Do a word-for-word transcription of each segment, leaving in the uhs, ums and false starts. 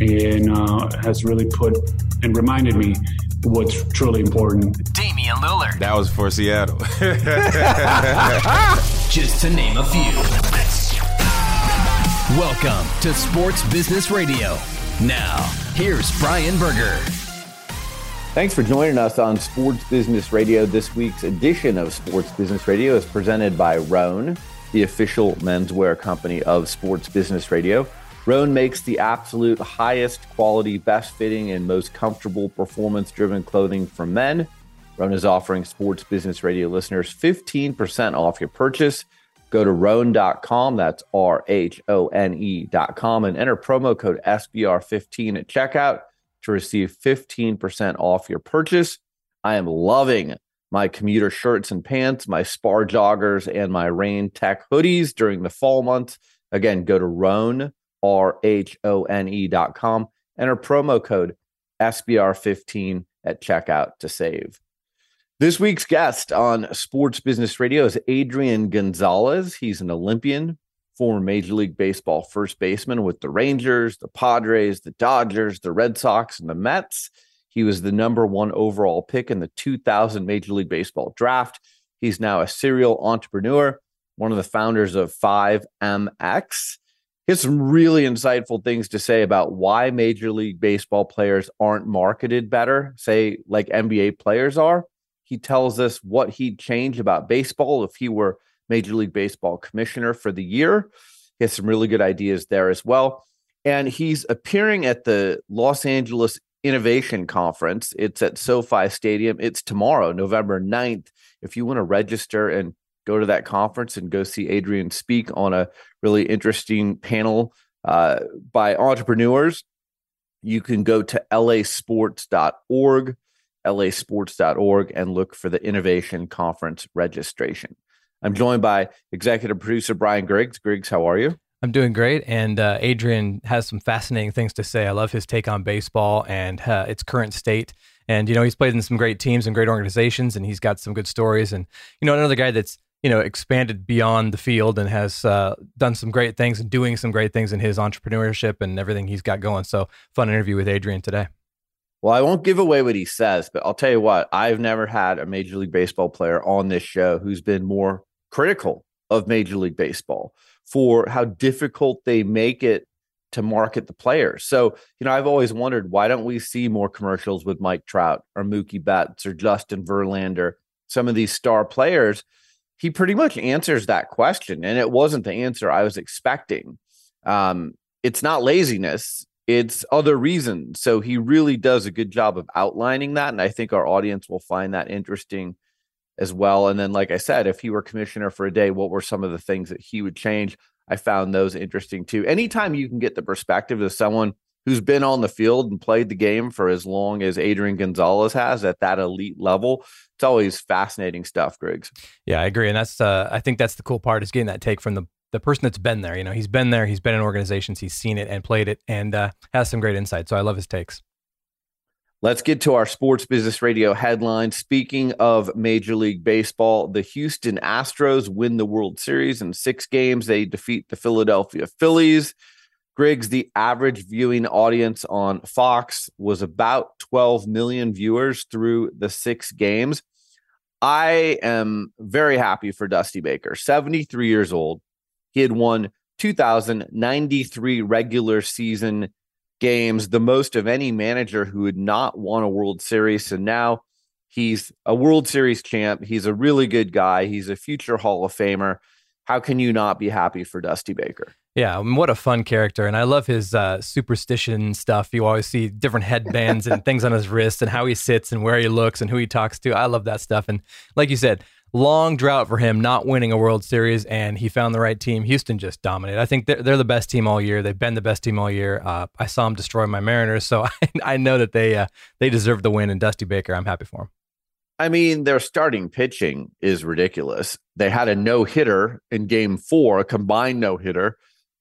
and uh, has really put and reminded me what's truly important. Damian Lillard. That was for Seattle. Just to name a few. Welcome to Sports Business Radio. Now, here's Brian Berger. Thanks for joining us on Sports Business Radio. This week's edition of Sports Business Radio is presented by Rhone, the official menswear company of Sports Business Radio. Rhone makes the absolute highest quality, best fitting, and most comfortable performance-driven clothing for men. Rhone is offering Sports Business Radio listeners fifteen percent off your purchase. Go to rhone dot com, that's R H O N E dot com, and enter promo code S B R fifteen at checkout to receive fifteen percent off your purchase. I am loving my commuter shirts and pants, my Spar joggers, and my rain tech hoodies during the fall months. Again, go to Rhone. R H O N E dot com. Enter promo code S B R fifteen at checkout to save. This week's guest on Sports Business Radio is Adrian Gonzalez. He's an Olympian, former Major League Baseball first baseman with the Rangers, the Padres, the Dodgers, the Red Sox, and the Mets. He was the number one overall pick in the two thousand Major League Baseball draft. He's now a serial entrepreneur, one of the founders of five M X. He has some really insightful things to say about why Major League Baseball players aren't marketed better, say, like N B A players are. He tells us what he'd change about baseball if he were Major League Baseball commissioner for the year. He has some really good ideas there as well. And he's appearing at the Los Angeles Innovation Conference. It's at SoFi Stadium. It's tomorrow, November ninth. If you want to register and go to that conference and go see Adrian speak on a really interesting panel uh, by entrepreneurs, you can go to L A sports dot org, L A sports dot org, and look for the Innovation Conference registration. I'm joined by executive producer Brian Griggs. Griggs, how are you? I'm doing great, and uh, Adrian has some fascinating things to say. I love his take on baseball and uh, its current state. And, you know, he's played in some great teams and great organizations, and he's got some good stories. And, you know, another guy that's, you know, expanded beyond the field and has uh, done some great things and doing some great things in his entrepreneurship and everything he's got going. So fun interview with Adrian today. Well, I won't give away what he says, but I'll tell you what, I've never had a Major League Baseball player on this show who's been more critical of Major League Baseball for how difficult they make it to market the players. So, you know, I've always wondered, why don't we see more commercials with Mike Trout or Mookie Betts or Justin Verlander, some of these star players? He pretty much answers that question, and it wasn't the answer I was expecting. Um, it's not laziness, it's other reasons. So he really does a good job of outlining that, and I think our audience will find that interesting as well. And then, like I said, if he were commissioner for a day, what were some of the things that he would change? I found those interesting, too. Anytime you can get the perspective of someone who's been on the field and played the game for as long as Adrian Gonzalez has at that elite level, it's always fascinating stuff, Griggs. Yeah, I agree. And that's uh, I think that's the cool part, is getting that take from the, the person that's been there. You know, he's been there, he's been in organizations, he's seen it and played it, and uh, has some great insight. So I love his takes. Let's get to our Sports Business Radio headline. Speaking of Major League Baseball, the Houston Astros win the World Series in six games. They defeat the Philadelphia Phillies. Griggs, the average viewing audience on Fox was about twelve million viewers through the six games. I am very happy for Dusty Baker, seventy-three years old. He had won two thousand ninety-three regular season games, the most of any manager who had not won a World Series. So now he's a World Series champ. He's a really good guy. He's a future Hall of Famer. How can you not be happy for Dusty Baker? Yeah, I mean, what a fun character. And I love his uh, superstition stuff. You always see different headbands and things on his wrists and how he sits and where he looks and who he talks to. I love that stuff. And like you said, long drought for him, not winning a World Series, and he found the right team. Houston just dominated. I think they're, they're the best team all year. They've been the best team all year. Uh, I saw him destroy my Mariners, so I, I know that they uh, they deserve the win. And Dusty Baker, I'm happy for him. I mean, their starting pitching is ridiculous. They had a no-hitter in game four, a combined no-hitter.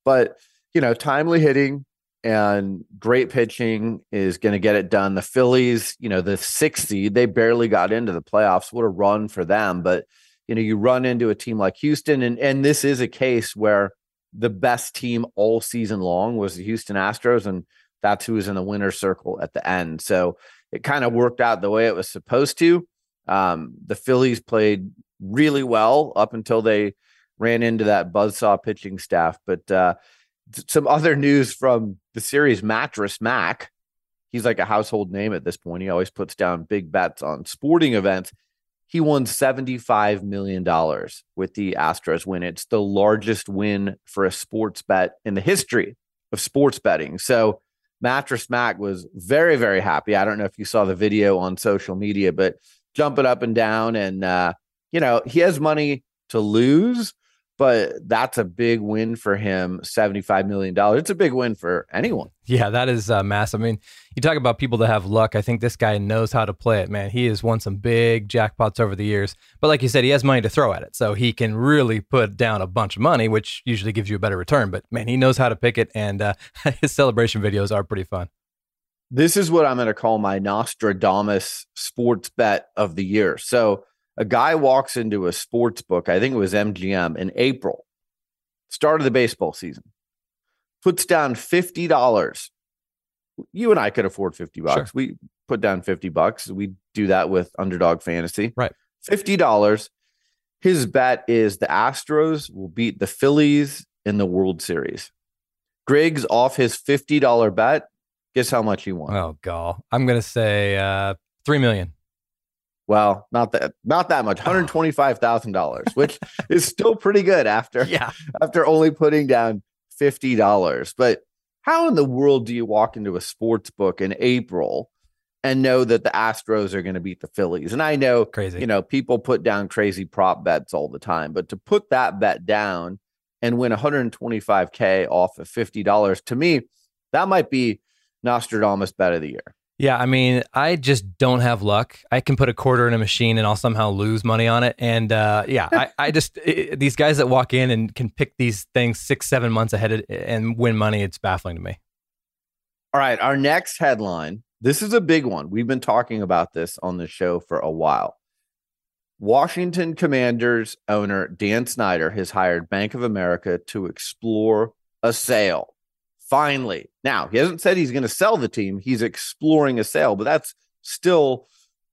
But, you know, timely hitting and great pitching is going to get it done. The Phillies, you know, the sixth seed, they barely got into the playoffs. What a run for them. But, you know, you run into a team like Houston, and, and this is a case where the best team all season long was the Houston Astros, and that's who was in the winner's circle at the end. So it kind of worked out the way it was supposed to. Um, the Phillies played really well up until they ran into that buzzsaw pitching staff. But uh, th- some other news from the series, Mattress Mac. He's like a household name at this point. He always puts down big bets on sporting events. He won seventy-five million dollars with the Astros win. It's the largest win for a sports bet in the history of sports betting. So Mattress Mac was very, very happy. I don't know if you saw the video on social media, but jumping up and down. And, uh, you know, he has money to lose, but that's a big win for him, seventy-five million dollars. It's a big win for anyone. Yeah, that is uh, massive. I mean, you talk about people that have luck. I think this guy knows how to play it, man. He has won some big jackpots over the years. But like you said, he has money to throw at it. So he can really put down a bunch of money, which usually gives you a better return. But man, he knows how to pick it. And uh, his celebration videos are pretty fun. This is what I'm going to call my Nostradamus sports bet of the year. So a guy walks into a sports book, I think it was M G M, in April, start of the baseball season, puts down fifty dollars. You and I could afford fifty bucks. Sure. We put down fifty bucks. We do that with Underdog Fantasy. Right. fifty dollars. His bet is the Astros will beat the Phillies in the World Series. Griggs, off his fifty dollars bet, guess how much he won? Oh, God. I'm going to say uh, three million dollars. Well, not that, not that much, one hundred twenty-five thousand dollars, which is still pretty good after, yeah. after only putting down fifty dollars. But how in the world do you walk into a sports book in April and know that the Astros are going to beat the Phillies? And I know, crazy. You know, people put down crazy prop bets all the time, but to put that bet down and win one hundred twenty-five thousand dollars off of fifty dollars, to me, that might be Nostradamus bet of the year. Yeah, I mean, I just don't have luck. I can put a quarter in a machine and I'll somehow lose money on it. And uh, yeah, I, I just, it, these guys that walk in and can pick these things six, seven months ahead of, and win money, it's baffling to me. All right, our next headline. This is a big one. We've been talking about this on the show for a while. Washington Commanders owner Dan Snyder has hired Bank of America to explore a sale. Finally. Now, he hasn't said he's going to sell the team. He's exploring a sale, but that's still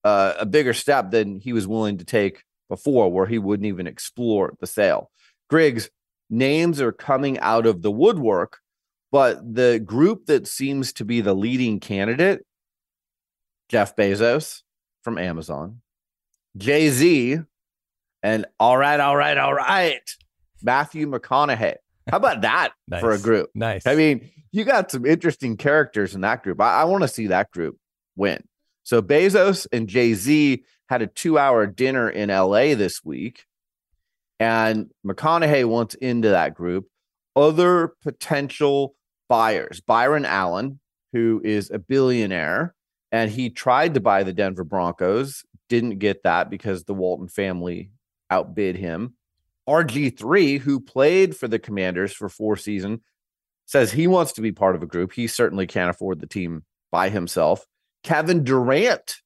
uh, a bigger step than he was willing to take before, where he wouldn't even explore the sale. Griggs, names are coming out of the woodwork, but the group that seems to be the leading candidate, Jeff Bezos from Amazon, Jay-Z, and all right, all right, all right, Matthew McConaughey. How about that nice. For a group? Nice. I mean, you got some interesting characters in that group. I, I want to see that group win. So Bezos and Jay-Z had a two-hour dinner in L A this week, and McConaughey wants into that group. Other potential buyers, Byron Allen, who is a billionaire, and he tried to buy the Denver Broncos, didn't get that because the Walton family outbid him. R G three, who played for the Commanders for four seasons, says he wants to be part of a group. He certainly can't afford the team by himself. Kevin Durant,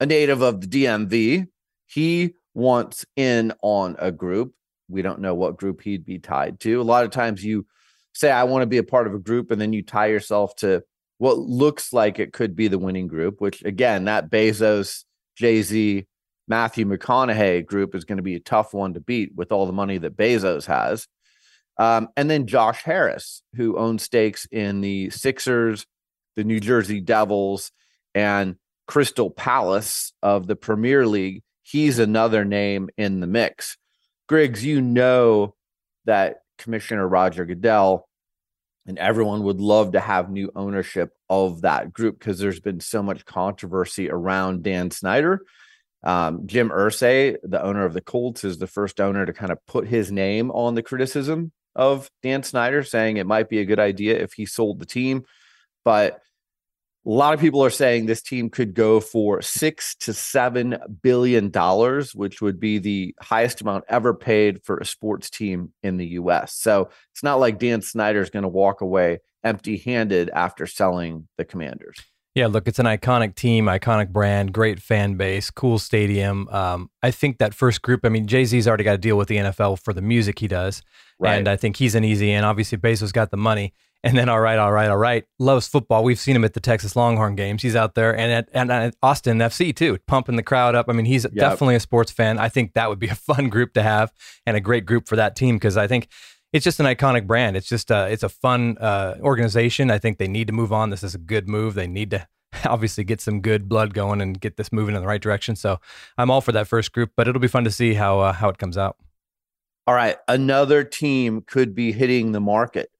a native of the D M V, he wants in on a group. We don't know what group he'd be tied to. A lot of times you say, I want to be a part of a group, and then you tie yourself to what looks like it could be the winning group, which, again, that Bezos, Jay-Z, Matthew McConaughey group is going to be a tough one to beat with all the money that Bezos has. Um, and then Josh Harris, who owns stakes in the Sixers, the New Jersey Devils, and Crystal Palace of the Premier League. He's another name in the mix. Griggs, you know that Commissioner Roger Goodell and everyone would love to have new ownership of that group because there's been so much controversy around Dan Snyder. Um, Jim Irsay, the owner of the Colts, is the first owner to kind of put his name on the criticism of Dan Snyder, saying it might be a good idea if he sold the team. But a lot of people are saying this team could go for six to seven billion dollars, which would be the highest amount ever paid for a sports team in the U S. So it's not like Dan Snyder is going to walk away empty-handed after selling the Commanders. Yeah, look, it's an iconic team, iconic brand, great fan base, cool stadium. Um, I think that first group, I mean, Jay-Z's already got to deal with the N F L for the music he does. Right. And I think he's an easy in. Obviously, Bezos got the money. And then, all right, all right, all right, loves football. We've seen him at the Texas Longhorn games. He's out there and at, and at Austin F C, too, pumping the crowd up. I mean, he's yep. definitely a sports fan. I think that would be a fun group to have and a great group for that team because I think it's just an iconic brand. It's just uh, it's a fun uh, organization. I think they need to move on. This is a good move. They need to obviously get some good blood going and get this moving in the right direction. So I'm all for that first group, but it'll be fun to see how uh, how it comes out. All right, another team could be hitting the market.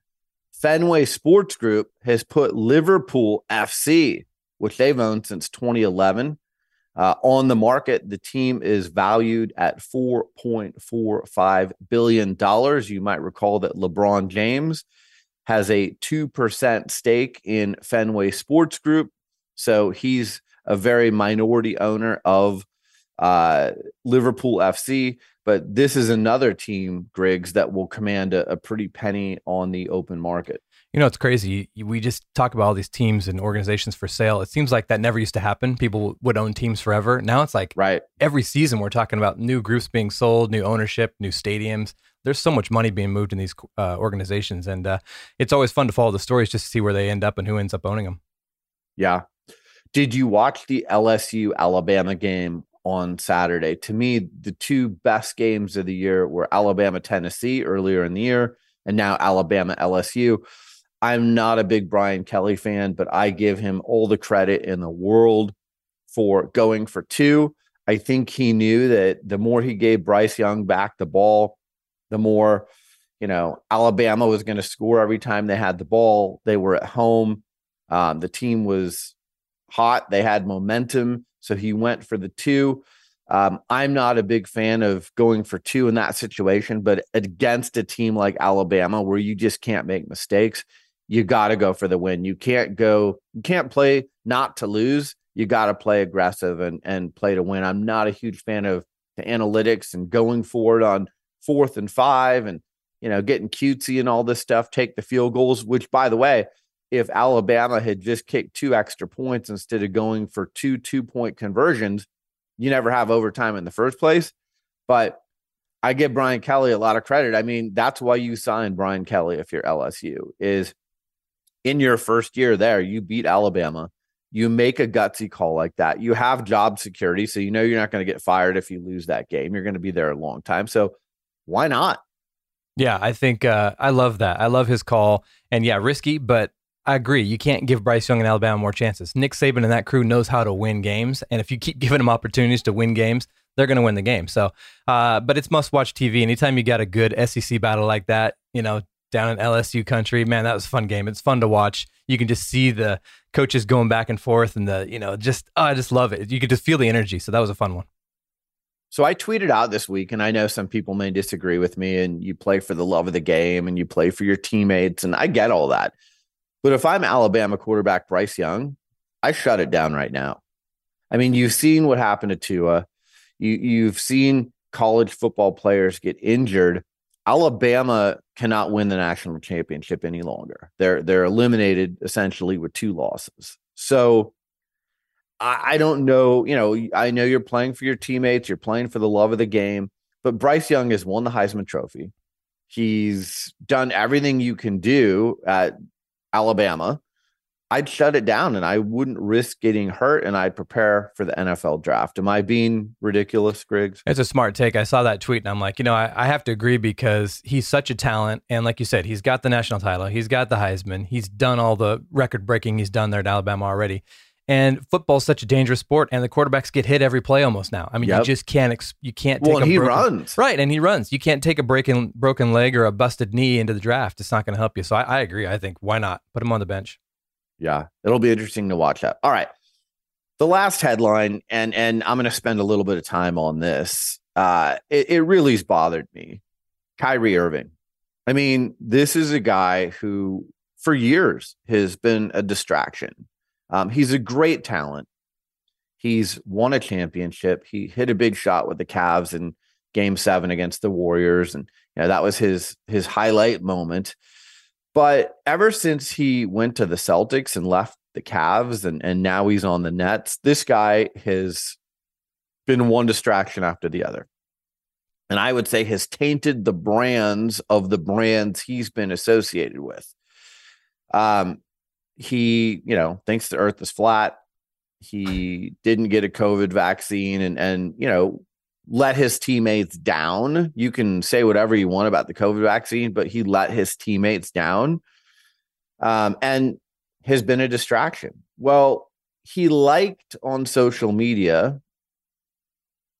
Fenway Sports Group has put Liverpool F C, which they've owned since twenty eleven, uh, on the market. The team is valued at four point four five billion dollars. You might recall that LeBron James has a two percent stake in Fenway Sports Group, so he's a very minority owner of uh, Liverpool F C. But this is another team, Griggs, that will command a, a pretty penny on the open market. You know, it's crazy. We just talk about all these teams and organizations for sale. It seems like that never used to happen. People would own teams forever. Now it's like right. every season we're talking about new groups being sold, new ownership, new stadiums. There's so much money being moved in these uh, organizations. And uh, it's always fun to follow the stories just to see where they end up and who ends up owning them. Yeah. Did you watch the L S U Alabama game on Saturday? To me, the two best games of the year were Alabama, Tennessee earlier in the year, and now Alabama, L S U. I'm not a big Brian Kelly fan, but I give him all the credit in the world for going for two. I think he knew that the more he gave Bryce Young back the ball, the more, you know, Alabama was going to score every time they had the ball. They were at home. Um, the team was hot. They had momentum. So he went for the two. Um, I'm not a big fan of going for two in that situation, but against a team like Alabama where you just can't make mistakes, you got to go for the win. You can't go, you can't play not to lose. You got to play aggressive and, and play to win. I'm not a huge fan of the analytics and going forward on fourth and five and, you know, getting cutesy and all this stuff, take the field goals, which, by the way, if Alabama had just kicked two extra points instead of going for two two-point conversions, you never have overtime in the first place. But I give Brian Kelly a lot of credit. I mean, that's why you signed Brian Kelly if you're L S U, is in your first year there, you beat Alabama. You make a gutsy call like that. You have job security, so you know you're not going to get fired if you lose that game. You're going to be there a long time. So why not? Yeah, I think uh, I love that. I love his call. And yeah, risky, but I agree. You can't give Bryce Young and Alabama more chances. Nick Saban and that crew knows how to win games. And if you keep giving them opportunities to win games, they're going to win the game. So, uh, but it's must-watch T V. Anytime you got a good S E C battle like that, you know, down in L S U country, man, that was a fun game. It's fun to watch. You can just see the coaches going back and forth and the, you know, just, oh, I just love it. You could just feel the energy. So that was a fun one. So I tweeted out this week, and I know some people may disagree with me, and you play for the love of the game and you play for your teammates. And I get all that. But if I'm Alabama quarterback Bryce Young, I shut it down right now. I mean, you've seen what happened to Tua. You, you've seen college football players get injured, Alabama cannot win the national championship any longer. They're they're eliminated essentially with two losses. So I, I don't know. You know, I know you're playing for your teammates. You're playing for the love of the game. But Bryce Young has won the Heisman Trophy. He's done everything you can do at Alabama. I'd shut it down and I wouldn't risk getting hurt, and I'd prepare for the N F L draft. Am I being ridiculous, Griggs? It's a smart take. I saw that tweet and I'm like, you know, I, I have to agree because he's such a talent. And like you said, he's got the national title. He's got the Heisman. He's done all the record breaking he's done there at Alabama already. And football's such a dangerous sport, and the quarterbacks get hit every play almost now. I mean, yep. you just can't ex- you can't take well, a he broken, runs. Right, and he runs. You can't take a breaking broken leg or a busted knee into the draft. It's not going to help you. So I, I agree. I think, why not? Put him on the bench. Yeah, it'll be interesting to watch that. All right. The last headline, and and I'm going to spend a little bit of time on this. Uh, it, it really has bothered me. Kyrie Irving. I mean, this is a guy who for years has been a distraction. Um, he's a great talent. He's won a championship. He hit a big shot with the Cavs in game seven against the Warriors. And you know, that was his, his highlight moment. But ever since he went to the Celtics and left the Cavs, and, and now he's on the Nets, this guy has been one distraction after the other. And I would say has tainted the brands of the brands he's been associated with. Um, He, you know, thinks the earth is flat. He didn't get a COVID vaccine and, and, you know, let his teammates down. You can say whatever you want about the COVID vaccine, but he let his teammates down um, and has been a distraction. Well, he liked on social media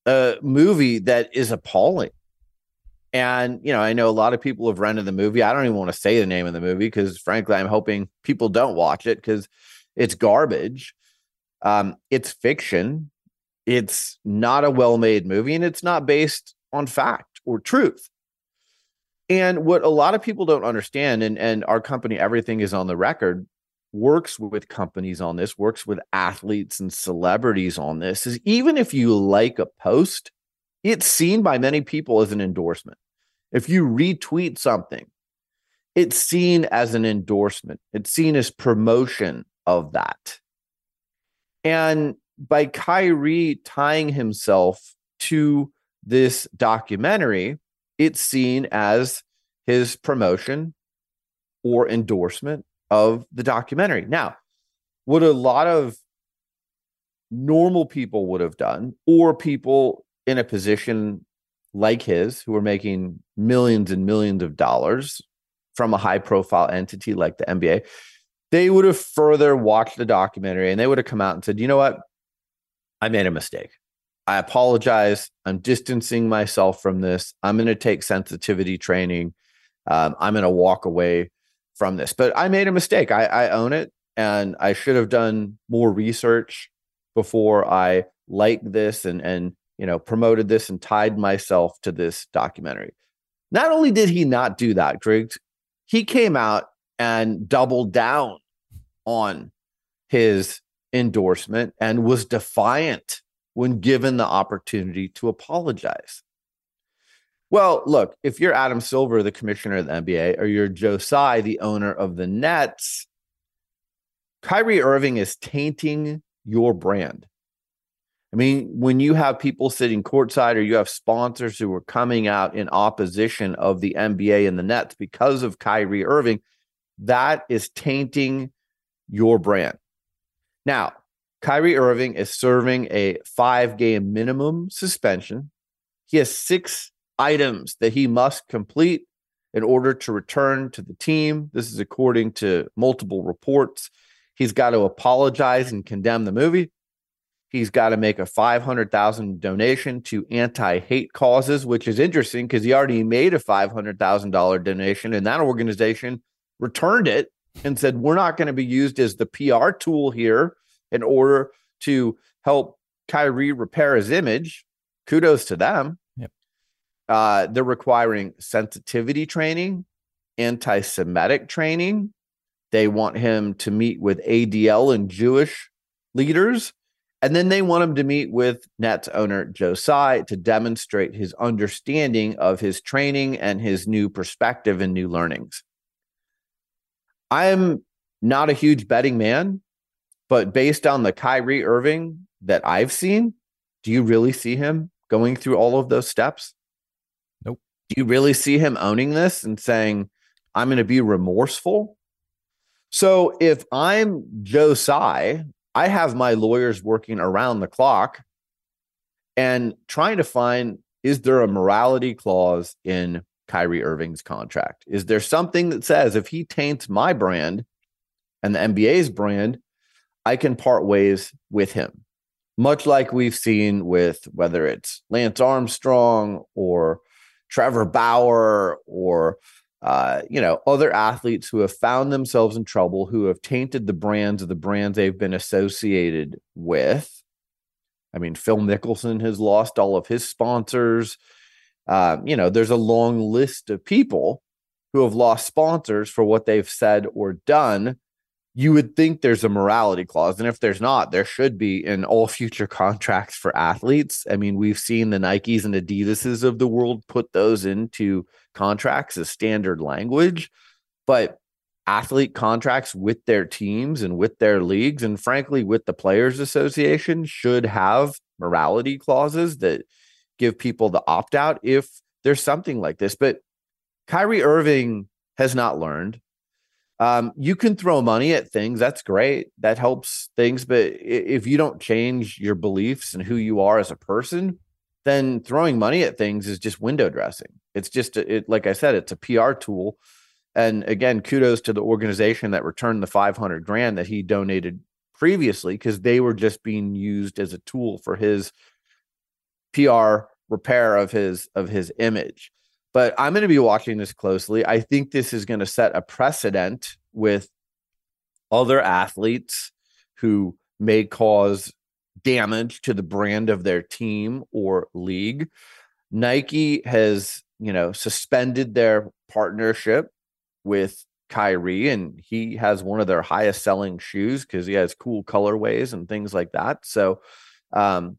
a movie that is appalling. And, you know, I know a lot of people have rented the movie. I don't even want to say the name of the movie because, frankly, I'm hoping people don't watch it because it's garbage. Um, it's fiction. It's not a well-made movie, and it's not based on fact or truth. And what a lot of people don't understand, and, and our company, Everything Is on the Record, works with companies on this, works with athletes and celebrities on this, is even if you like a post, it's seen by many people as an endorsement. If you retweet something, it's seen as an endorsement. It's seen as promotion of that. And by Kyrie tying himself to this documentary, it's seen as his promotion or endorsement of the documentary. Now, what a lot of normal people would have done, or people in a position like his, who are making millions and millions of dollars from a high profile entity like the N B A, they would have further watched the documentary and they would have come out and said, you know what? I made a mistake. I apologize. I'm distancing myself from this. I'm going to take sensitivity training. Um, I'm going to walk away from this, but I made a mistake. I, I own it. And I should have done more research before I liked this and, and, you know, promoted this and tied myself to this documentary. Not only did he not do that, Griggs, he came out and doubled down on his endorsement and was defiant when given the opportunity to apologize. Well, look, if you're Adam Silver, the commissioner of the N B A, or you're Joe Tsai, the owner of the Nets, Kyrie Irving is tainting your brand. I mean, when you have people sitting courtside or you have sponsors who are coming out in opposition of the N B A and the Nets because of Kyrie Irving, that is tainting your brand. Now, Kyrie Irving is serving a five-game minimum suspension. He has six items that he must complete in order to return to the team. This is according to multiple reports. He's got to apologize and condemn the movie. He's got to make a five hundred thousand dollars donation to anti-hate causes, which is interesting because he already made a five hundred thousand dollars donation, and that organization returned it and said, we're not going to be used as the P R tool here in order to help Kyrie repair his image. Kudos to them. Yep. Uh, they're requiring sensitivity training, anti-Semitic training. They want him to meet with A D L and Jewish leaders. And then they want him to meet with Nets owner Joe Tsai to demonstrate his understanding of his training and his new perspective and new learnings. I'm not a huge betting man, but based on the Kyrie Irving that I've seen, do you really see him going through all of those steps? Nope. Do you really see him owning this and saying, I'm going to be remorseful? So if I'm Joe Tsai, I have my lawyers working around the clock and trying to find, is there a morality clause in Kyrie Irving's contract? Is there something that says if he taints my brand and the N B A's brand, I can part ways with him? Much like we've seen with whether it's Lance Armstrong or Trevor Bauer or Uh, you know, other athletes who have found themselves in trouble, who have tainted the brands of the brands they've been associated with. I mean, Phil Mickelson has lost all of his sponsors. Um, you know, there's a long list of people who have lost sponsors for what they've said or done. You would think there's a morality clause. And if there's not, there should be in all future contracts for athletes. I mean, we've seen the Nikes and Adidases of the world put those into contracts as standard language, but athlete contracts with their teams and with their leagues, and frankly, with the Players Association, should have morality clauses that give people the opt-out if there's something like this. But Kyrie Irving has not learned. Um, you can throw money at things. That's great. That helps things. But if you don't change your beliefs and who you are as a person, then throwing money at things is just window dressing. It's just, a, it, like I said, it's a P R tool. And again, kudos to the organization that returned the five hundred grand that he donated previously, because they were just being used as a tool for his P R repair of his, of his image. But I'm going to be watching this closely. I think this is going to set a precedent with other athletes who may cause damage to the brand of their team or league. Nike has, you know, suspended their partnership with Kyrie, and he has one of their highest selling shoes because he has cool colorways and things like that. So, um,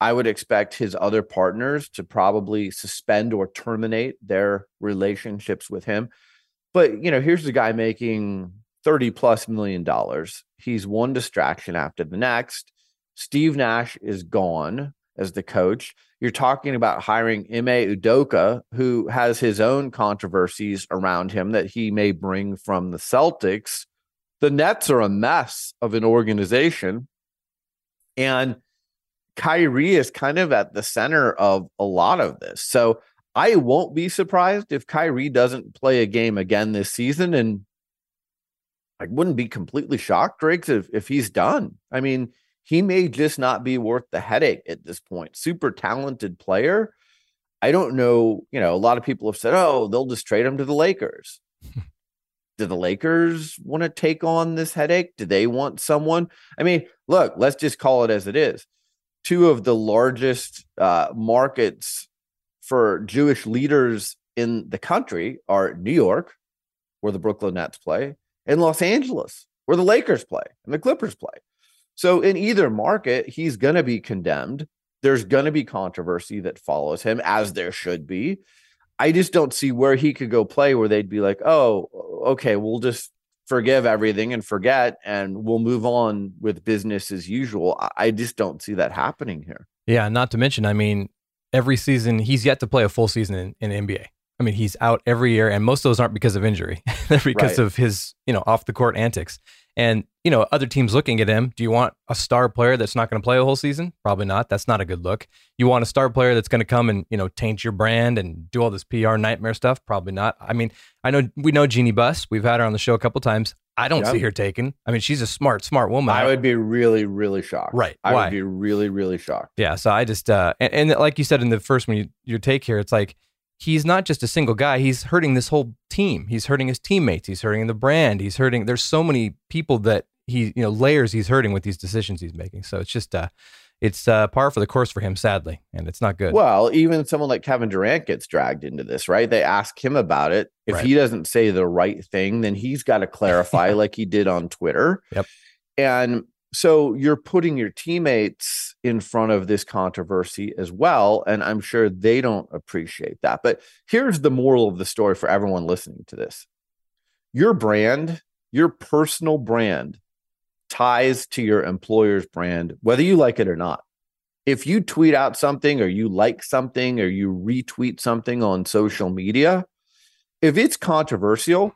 I would expect his other partners to probably suspend or terminate their relationships with him. But, you know, here's the guy making thirty plus million dollars. He's one distraction after the next. Steve Nash is gone as the coach. You're talking about hiring Ime Udoka, who has his own controversies around him that he may bring from the Celtics. The Nets are a mess of an organization. And Kyrie is kind of at the center of a lot of this. So I won't be surprised if Kyrie doesn't play a game again this season. And I wouldn't be completely shocked, Griggs, if, if he's done. I mean, he may just not be worth the headache at this point. Super talented player. I don't know. You know, a lot of people have said, oh, they'll just trade him to the Lakers. Do the Lakers want to take on this headache? Do they want someone? I mean, look, let's just call it as it is. Two of the largest uh, markets for Jewish leaders in the country are New York, where the Brooklyn Nets play, and Los Angeles, where the Lakers play and the Clippers play. So in either market, he's going to be condemned. There's going to be controversy that follows him, as there should be. I just don't see where he could go play where they'd be like, oh, okay, we'll just forgive everything and forget, and we'll move on with business as usual. I just don't see that happening here. Yeah, not to mention, I mean, every season, he's yet to play a full season in, in the N B A. I mean, he's out every year, and most of those aren't because of injury. They're because right. of his, you know, off-the-court antics. And, you know, other teams looking at him, do you want a star player that's not going to play a whole season? Probably not. That's not a good look. You want a star player that's going to come and, you know, taint your brand and do all this P R nightmare stuff? Probably not. I mean, I know we know Jeannie Buss. We've had her on the show a couple times. I don't yep. see her taken. I mean, she's a smart, smart woman. I would be really, really shocked. Right. I Why? would be really, really shocked. Yeah. So I just, uh, and, and like you said in the first one, you, your take here, it's like, he's not just a single guy. He's hurting this whole team. He's hurting his teammates. He's hurting the brand. He's hurting. There's so many people that he, you know, layers he's hurting with these decisions he's making. So it's just, uh, it's uh, par for the course for him, sadly. And it's not good. Well, even someone like Kevin Durant gets dragged into this, right? They ask him about it. If right. he doesn't say the right thing, then he's got to clarify like he did on Twitter. Yep. And So you're putting your teammates in front of this controversy as well, and I'm sure they don't appreciate that. But here's the moral of the story for everyone listening to this. Your brand, your personal brand, ties to your employer's brand, whether you like it or not. If you tweet out something or you like something or you retweet something on social media, if it's controversial,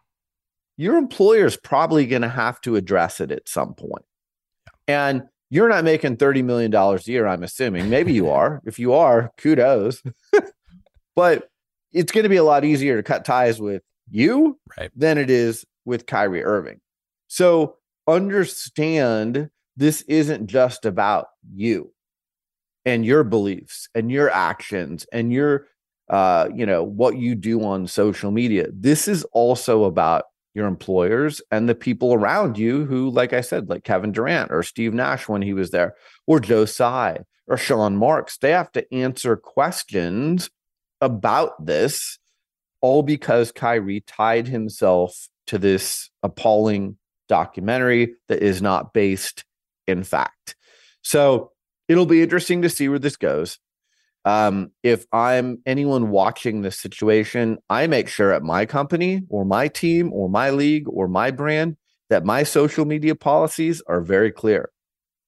your employer is probably going to have to address it at some point. And you're not making thirty million dollars a year, I'm assuming. Maybe you are. If you are, kudos. But it's going to be a lot easier to cut ties with you right. than it is with Kyrie Irving. So understand this isn't just about you and your beliefs and your actions and your, uh, you know, what you do on social media. This is also about your employers and the people around you who, like I said, like Kevin Durant or Steve Nash when he was there, or Joe Tsai or Sean Marks, they have to answer questions about this, all because Kyrie tied himself to this appalling documentary that is not based in fact. So it'll be interesting to see where this goes. Um, if I'm anyone watching this situation, I make sure at my company or my team or my league or my brand that my social media policies are very clear.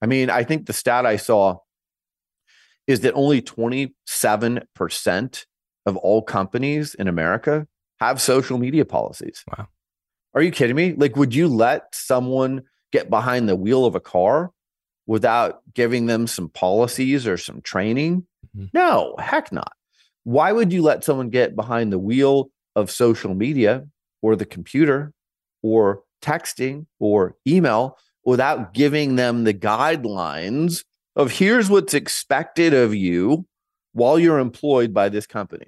I mean, I think the stat I saw is that only twenty-seven percent of all companies in America have social media policies. Wow. Are you kidding me? Like, would you let someone get behind the wheel of a car without giving them some policies or some training? No, heck not. Why would you let someone get behind the wheel of social media or the computer or texting or email without giving them the guidelines of here's what's expected of you while you're employed by this company?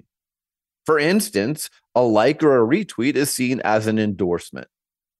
For instance, a like or a retweet is seen as an endorsement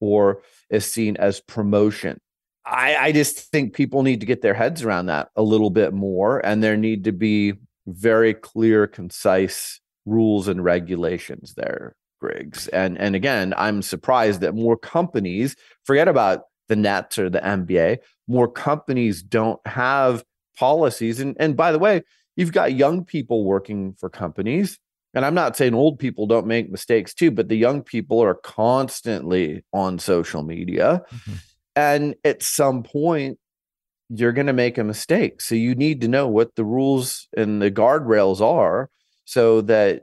or is seen as promotion. I, I just think people need to get their heads around that a little bit more, and there need to be very clear, concise rules and regulations there, Griggs. And and again, I'm surprised that more companies, forget about the Nets or the N B A, more companies don't have policies. And, and by the way, you've got young people working for companies, and I'm not saying old people don't make mistakes too, but the young people are constantly on social media. Mm-hmm. And at some point, you're going to make a mistake. So you need to know what the rules and the guardrails are so that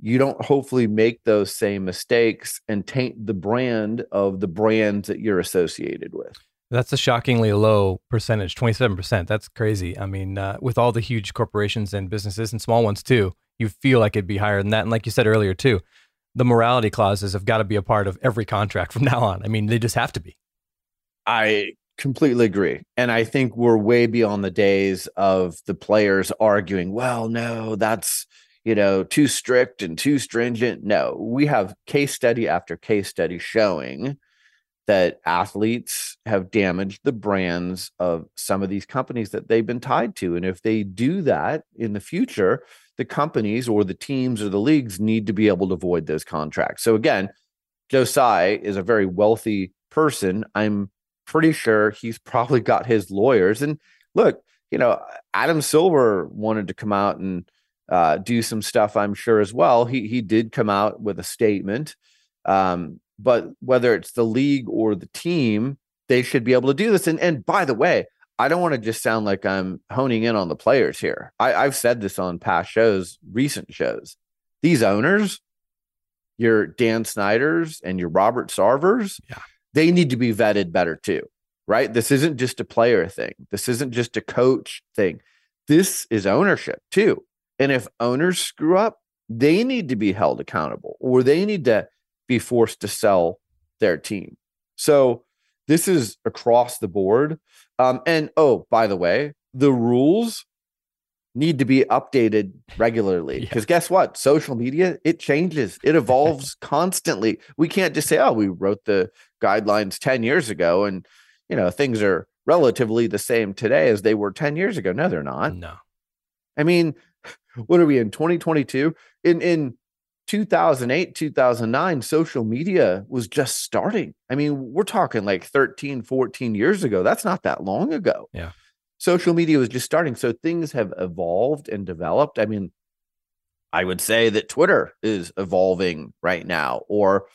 you don't hopefully make those same mistakes and taint the brand of the brands that you're associated with. That's a shockingly low percentage, twenty-seven percent. That's crazy. I mean, uh, with all the huge corporations and businesses and small ones too, you feel like it'd be higher than that. And like you said earlier too, the morality clauses have got to be a part of every contract from now on. I mean, they just have to be. I completely agree. And I think we're way beyond the days of the players arguing, well, no, that's, you know, too strict and too stringent. No, we have case study after case study showing that athletes have damaged the brands of some of these companies that they've been tied to. And if they do that in the future, the companies or the teams or the leagues need to be able to void those contracts. So again, Joe Tsai is a very wealthy person. I'm pretty sure he's probably got his lawyers. And look, you know, Adam Silver wanted to come out and uh, do some stuff, I'm sure, as well. He he did come out with a statement. Um, but whether it's the league or the team, they should be able to do this. And, and by the way, I don't want to just sound like I'm honing in on the players here. I, I've said this on past shows, recent shows. These owners, your Dan Snyders and your Robert Sarvers, yeah. they need to be vetted better too, right? This isn't just a player thing. This isn't just a coach thing. This is ownership too. And if owners screw up, they need to be held accountable or they need to be forced to sell their team. So this is across the board. Um, and oh, by the way, the rules need to be updated regularly because yeah. guess what? Social media, it changes. It evolves constantly. We can't just say, oh, we wrote the guidelines ten years ago and, you know, things are relatively the same today as they were ten years ago. No, they're not. No. I mean, what are we in twenty twenty-two? In in two thousand eight, two thousand nine, social media was just starting. I mean, we're talking like thirteen, fourteen years ago. That's not that long ago. Yeah. Social media was just starting. So things have evolved and developed. I mean, I would say that Twitter is evolving right now or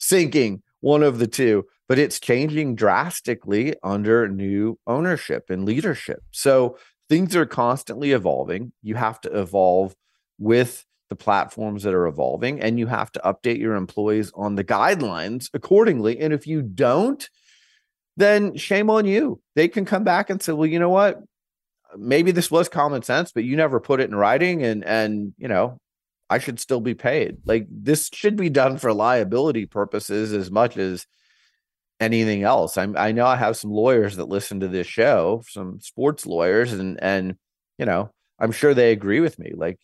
sinking, one of the two, but it's changing drastically under new ownership and leadership. So things are constantly evolving. You have to evolve with the platforms that are evolving, and you have to update your employees on the guidelines accordingly. And if you don't, then shame on you. They can come back and say, well, you know what? Maybe this was common sense, but you never put it in writing, and, and you know, I should still be paid. Like, this should be done for liability purposes as much as anything else. I'm, I know I have some lawyers that listen to this show, some sports lawyers, and, and, you know, I'm sure they agree with me. Like,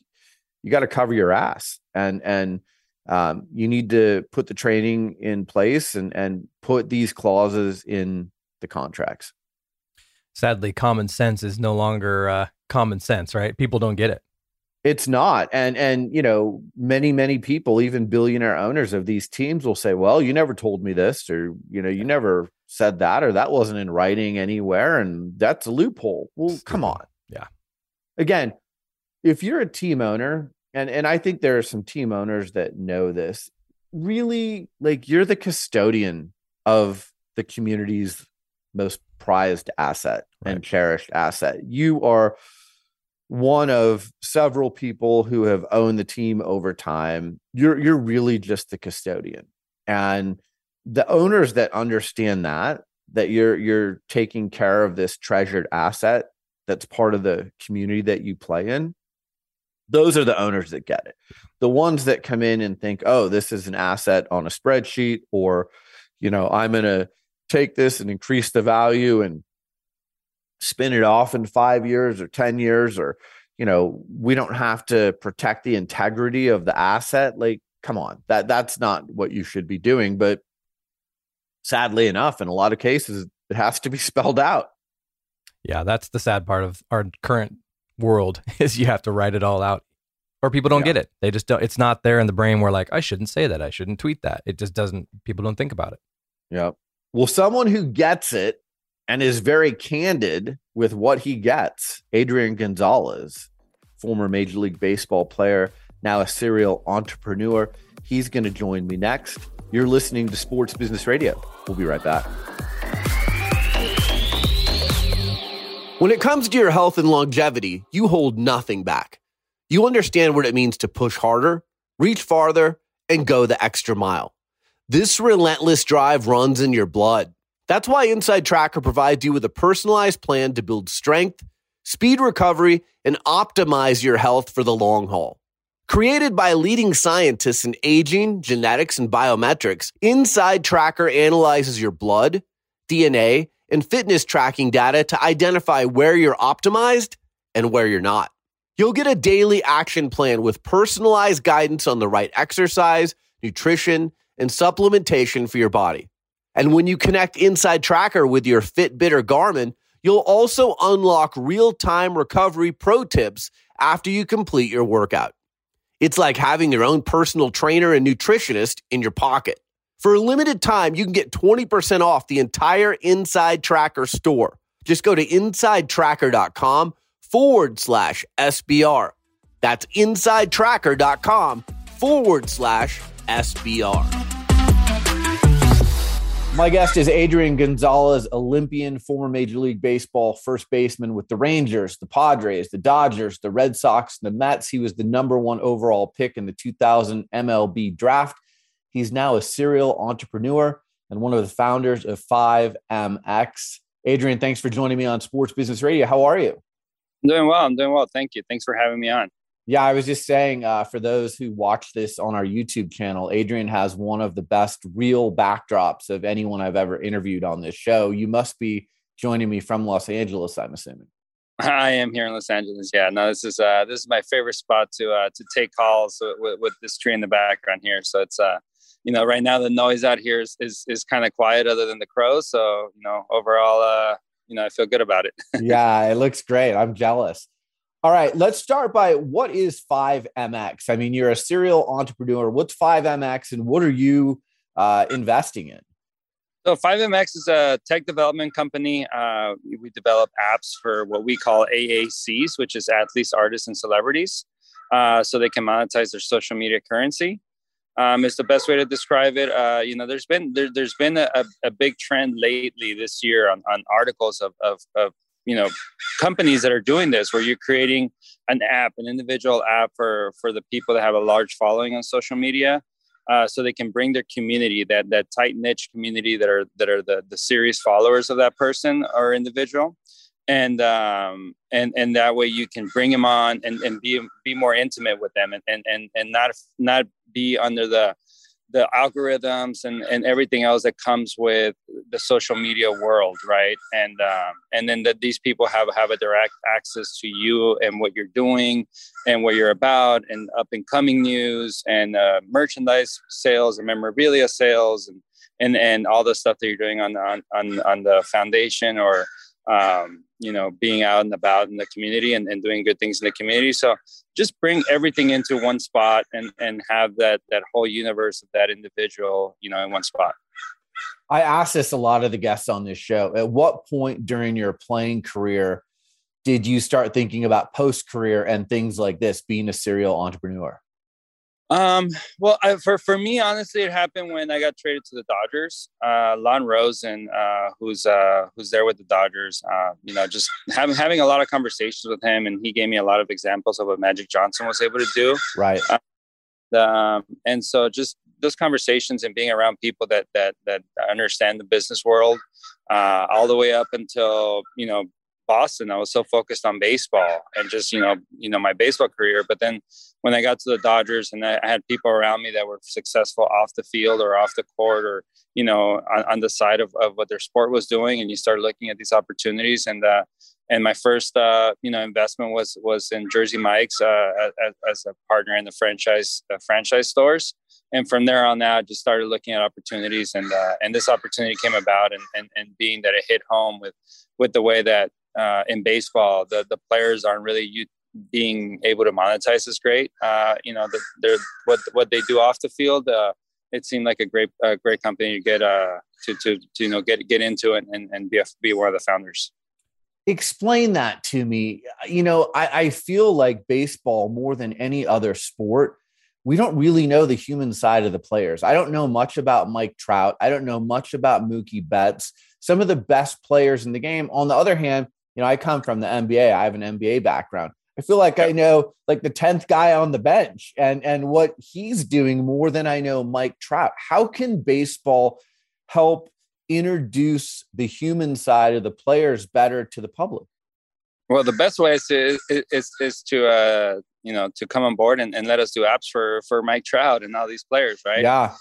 you got to cover your ass, and, and um, you need to put the training in place and, and put these clauses in the contracts. Sadly, common sense is no longer uh, common sense, right? People don't get it. It's not. And, and, you know, many, many people, even billionaire owners of these teams will say, well, you never told me this, or, you know, you never said that, or that wasn't in writing anywhere. And that's a loophole. Well, come on. Yeah. Again, if you're a team owner, and, and I think there are some team owners that know this, really, like, you're the custodian of the community's most prized asset, right, and cherished asset. You are one of several people who have owned the team over time. You're you're really just the custodian. And the owners that understand that, that you're you're taking care of this treasured asset that's part of the community that you play in, those are the owners that get it. The ones that come in and think, oh, this is an asset on a spreadsheet, or, you know, I'm going to take this and increase the value and spin it off in five years or ten years, or, you know, we don't have to protect the integrity of the asset. Like, come on, that that's not what you should be doing. But sadly enough, in a lot of cases, it has to be spelled out. Yeah, that's the sad part of our current world, is you have to write it all out, or people don't yeah. get it. They just don't. It's not there in the brain. We're like, I shouldn't say that. I shouldn't tweet that. It just doesn't, people don't think about it. Yeah. Well, someone who gets it and is very candid with what he gets, Adrian Gonzalez, former Major League Baseball player, now a serial entrepreneur. He's going to join me next. You're listening to Sports Business Radio. We'll be right back. When it comes to your health and longevity, you hold nothing back. You understand what it means to push harder, reach farther, and go the extra mile. This relentless drive runs in your blood. That's why Inside Tracker provides you with a personalized plan to build strength, speed recovery, and optimize your health for the long haul. Created by leading scientists in aging, genetics, and biometrics, Inside Tracker analyzes your blood, D N A, and fitness tracking data to identify where you're optimized and where you're not. You'll get a daily action plan with personalized guidance on the right exercise, nutrition, and supplementation for your body. And when you connect Inside Tracker with your Fitbit or Garmin, you'll also unlock real-time recovery pro tips after you complete your workout. It's like having your own personal trainer and nutritionist in your pocket. For a limited time, you can get twenty percent off the entire Inside Tracker store. Just go to insidetracker.com forward slash SBR. That's insidetracker.com forward slash SBR. My guest is Adrian Gonzalez, Olympian, former Major League Baseball first baseman with the Rangers, the Padres, the Dodgers, the Red Sox, and the Mets. He was the number one overall pick in the two thousand M L B draft. He's now a serial entrepreneur and one of the founders of five M X. Adrian, thanks for joining me on Sports Business Radio. How are you? I'm doing well. I'm doing well. Thank you. Thanks for having me on. Yeah, I was just saying, uh, for those who watch this on our YouTube channel, Adrian has one of the best real backdrops of anyone I've ever interviewed on this show. You must be joining me from Los Angeles, I'm assuming. I am here in Los Angeles. Yeah, no, this is uh, this is my favorite spot to uh, to take calls with, with this tree in the background here. So it's uh, you know, right now the noise out here is is, is kind of quiet, other than the crows. So you know, overall, uh, you know, I feel good about it. Yeah, it looks great. I'm jealous. All right, let's start by what is five M X? I mean, you're a serial entrepreneur. What's five M X and what are you uh, investing in? So five M X is a tech development company. Uh, we develop apps for what we call A A Cs, which is athletes, artists, and celebrities. Uh, so they can monetize their social media currency. Um, it's the best way to describe it. Uh, you know, there's been there, there's been a, a big trend lately this year on, on articles of, of, of you know, companies that are doing this, where you're creating an app, an individual app for, for the people that have a large following on social media, uh, so they can bring their community, that that tight niche community that are that are the, the serious followers of that person or individual. And um, and and that way you can bring them on and, and be be more intimate with them and and and not not be under the the algorithms and, and everything else that comes with the social media world, right? And um, and then that these people have have a direct access to you and what you're doing and what you're about and up and coming news and uh, merchandise sales and memorabilia sales and and and all the stuff that you're doing on on on, on the foundation or. Um, you know, being out and about in the community and, and doing good things in the community. So just bring everything into one spot and, and have that, that whole universe of that individual, you know, in one spot. I asked this a lot of the guests on this show. At what point during your playing career did you start thinking about post-career and things like this, being a serial entrepreneur? Um, well, I, for, for me, honestly, it happened when I got traded to the Dodgers. uh, Lon Rosen, uh, who's, uh, who's there with the Dodgers, uh, you know, just having, having a lot of conversations with him. And he gave me a lot of examples of what Magic Johnson was able to do. Right. Uh, the, um, and so just those conversations and being around people that, that, that understand the business world, uh, all the way up until, you know, Boston, I was so focused on baseball and just, you know, you know, my baseball career. But then when I got to the Dodgers and I had people around me that were successful off the field or off the court or, you know, on, on the side of, of what their sport was doing. And you start looking at these opportunities. And, uh, and my first, uh, you know, investment was, was in Jersey Mike's, uh, as, as a partner in the franchise, the franchise stores. And from there on out, just started looking at opportunities. And, uh, and this opportunity came about and, and, and being that it hit home with, with the way that, Uh, in baseball, the, the players aren't really you being able to monetize is great. Uh, you know, the, they're what what they do off the field. Uh, it seemed like a great a great company to get uh, to, to to you know get get into it and and be a, be one of the founders. Explain that to me. You know, I, I feel like baseball more than any other sport. We don't really know the human side of the players. I don't know much about Mike Trout. I don't know much about Mookie Betts. Some of the best players in the game. On the other hand, you know, I come from the N B A. I have an N B A background. I feel like I know like the tenth guy on the bench and, and what he's doing more than I know Mike Trout. How can baseball help introduce the human side of the players better to the public? Well, the best way is to, is, is to uh, you know, to come on board and, and let us do apps for, for Mike Trout and all these players, right? Yeah.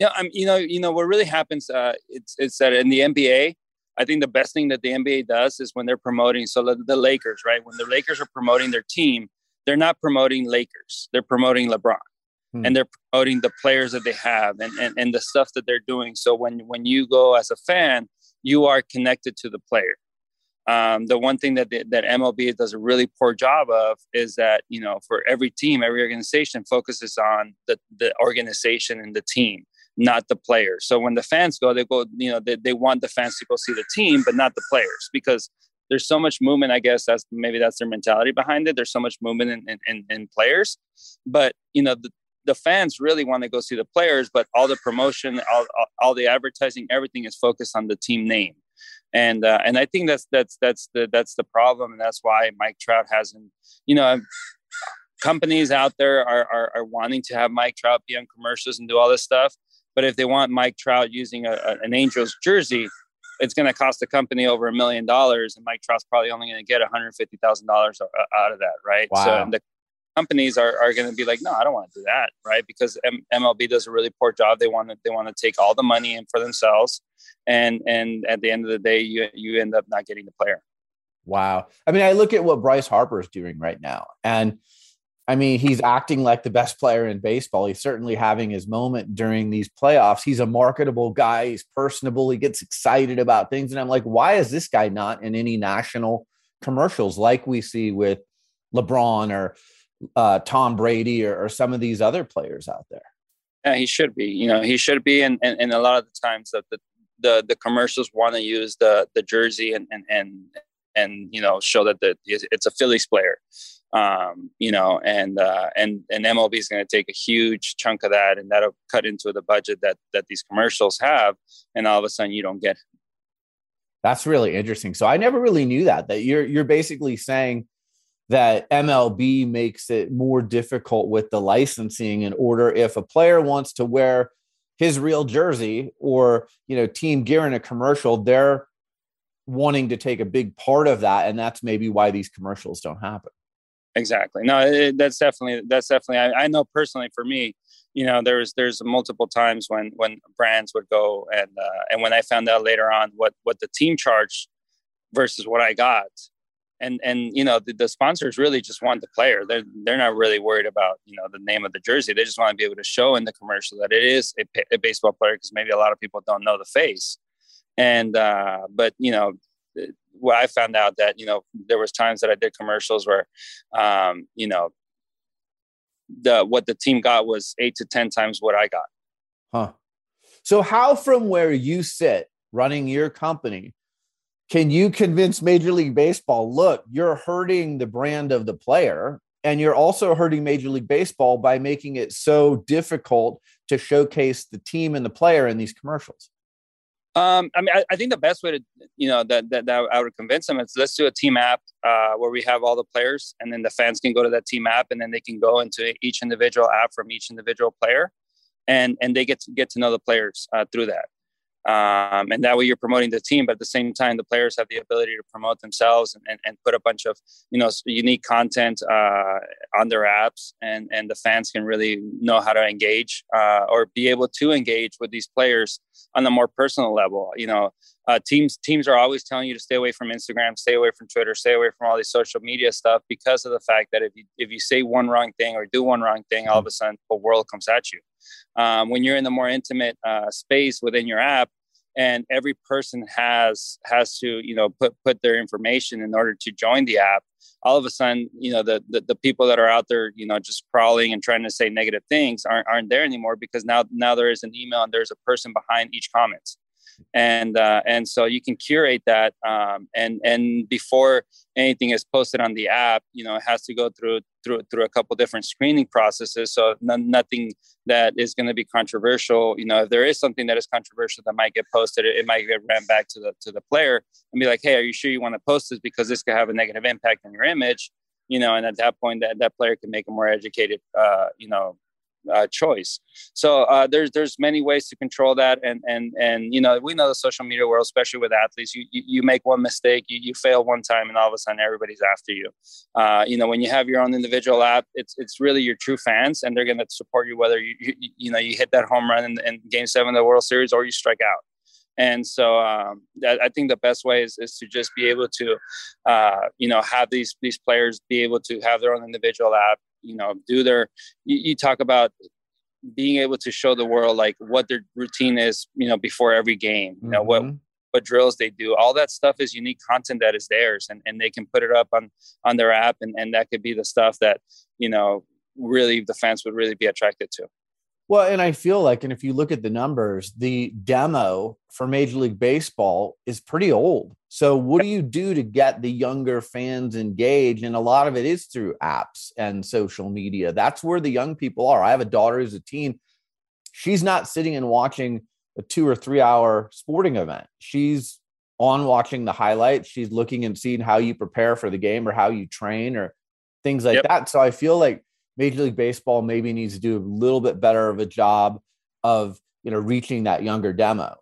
Yeah. I'm, you know, you know, what really happens, uh, it's, it's that in the N B A, I think the best thing that the N B A does is when they're promoting. So the Lakers, right? When the Lakers are promoting their team, they're not promoting Lakers. They're promoting LeBron hmm. and they're promoting the players that they have and, and, and the stuff that they're doing. So when, when you go as a fan, you are connected to the player. Um, the one thing that the, that M L B does a really poor job of is that, you know, for every team, every organization focuses on the, the organization and the team, not the players. So when the fans go, they go, you know, they, they want the fans to go see the team, but not the players, because there's so much movement. I guess that's maybe that's their mentality behind it. There's so much movement in, in, in, in players, but, you know, the, the fans really want to go see the players, but all the promotion, all, all, all the advertising, everything is focused on the team name. And uh, and I think that's that's that's the that's the problem, and that's why Mike Trout hasn't. You know, companies out there are, are are wanting to have Mike Trout be on commercials and do all this stuff, but if they want Mike Trout using a, a, an Angels jersey, it's going to cost the company over a million dollars, and Mike Trout's probably only going to get one hundred fifty thousand dollars out of that, right? Wow. So and the companies are, are going to be like, no, I don't want to do that, right? Because M- MLB does a really poor job. They want to they want to take all the money in for themselves. And and at the end of the day, you you end up not getting the player. Wow. I mean, I look at what Bryce Harper is doing right now. And I mean, he's acting like the best player in baseball. He's certainly having his moment during these playoffs. He's a marketable guy. He's personable. He gets excited about things. And I'm like, why is this guy not in any national commercials like we see with LeBron or uh, Tom Brady or, or some of these other players out there. Yeah, he should be. You know, he should be. And and, and a lot of the times that the the, the commercials want to use the the jersey and and and and you know show that the it's a Phillies player. Um, you know, and uh, and and M L B is going to take a huge chunk of that, and that'll cut into the budget that that these commercials have, and all of a sudden you don't get him. That's really interesting. So I never really knew that. That you're you're basically saying that M L B makes it more difficult with the licensing in order if a player wants to wear his real jersey or, you know, team gear in a commercial, they're wanting to take a big part of that. And that's maybe why these commercials don't happen. Exactly. No, it, that's definitely, that's definitely, I, I know personally for me, you know, there's, there's multiple times when, when brands would go and, uh, and when I found out later on what, what the team charged versus what I got, And, and you know, the, the sponsors really just want the player. They're, they're not really worried about, you know, the name of the jersey. They just want to be able to show in the commercial that it is a, a baseball player, because maybe a lot of people don't know the face. And, uh, but, you know, well, I found out that, you know, there was times that I did commercials where, um, you know, the what the team got was eight to ten times what I got. Huh. So how, from where you sit running your company, can you convince Major League Baseball, look, you're hurting the brand of the player, and you're also hurting Major League Baseball by making it so difficult to showcase the team and the player in these commercials? Um, I mean, I, I think the best way to, you know, that, that, that I would convince them is let's do a team app uh, where we have all the players, and then the fans can go to that team app, and then they can go into each individual app from each individual player, and, and they get to get to know the players uh, through that. Um, and that way you're promoting the team, but at the same time, the players have the ability to promote themselves and, and, and put a bunch of, you know, unique content uh, on their apps, and, and the fans can really know how to engage uh, or be able to engage with these players on a more personal level. You know, uh, teams, teams are always telling you to stay away from Instagram, stay away from Twitter, stay away from all these social media stuff, because of the fact that if you, if you say one wrong thing or do one wrong thing, all of a sudden the world comes at you. Um, when you're in the more intimate uh, space within your app, and every person has has to, you know, put put their information in order to join the app, all of a sudden, you know, the the, the people that are out there, you know, just crawling and trying to say negative things aren't aren't there anymore, because now now there is an email and there's a person behind each comment. And uh, and so you can curate that. Um, and and before anything is posted on the app, you know, it has to go through through through a couple different screening processes. So n- nothing that is going to be controversial. You know, if there is something that is controversial that might get posted, it, it might get ran back to the to the player and be like, hey, are you sure you want to post this? Because this could have a negative impact on your image. You know, and at that point, that, that player can make a more educated, uh, you know, Uh, choice. So uh, there's there's many ways to control that, and and and you know, we know the social media world, especially with athletes. You you, you make one mistake, you, you fail one time, and all of a sudden everybody's after you. Uh, you know, when you have your own individual app, it's it's really your true fans, and they're going to support you whether you, you you know you hit that home run in, in Game Seven of the World Series or you strike out. And so um, I think the best way is, is to just be able to, uh, you know, have these these players be able to have their own individual app. You know, do their, you, you talk about being able to show the world, like what their routine is, you know, before every game, you know, mm-hmm. what, what drills they do, all that stuff is unique content that is theirs, and, and they can put it up on, on their app. And, and that could be the stuff that, you know, really the fans would really be attracted to. Well, and I feel like, and if you look at the numbers, the demo for Major League Baseball is pretty old. So what do you do to get the younger fans engaged? And a lot of it is through apps and social media. That's where the young people are. I have a daughter who's a teen. She's not sitting and watching a two or three hour sporting event. She's on watching the highlights. She's looking and seeing how you prepare for the game or how you train or things like yep. that. So I feel like Major League Baseball maybe needs to do a little bit better of a job of, you know, reaching that younger demo.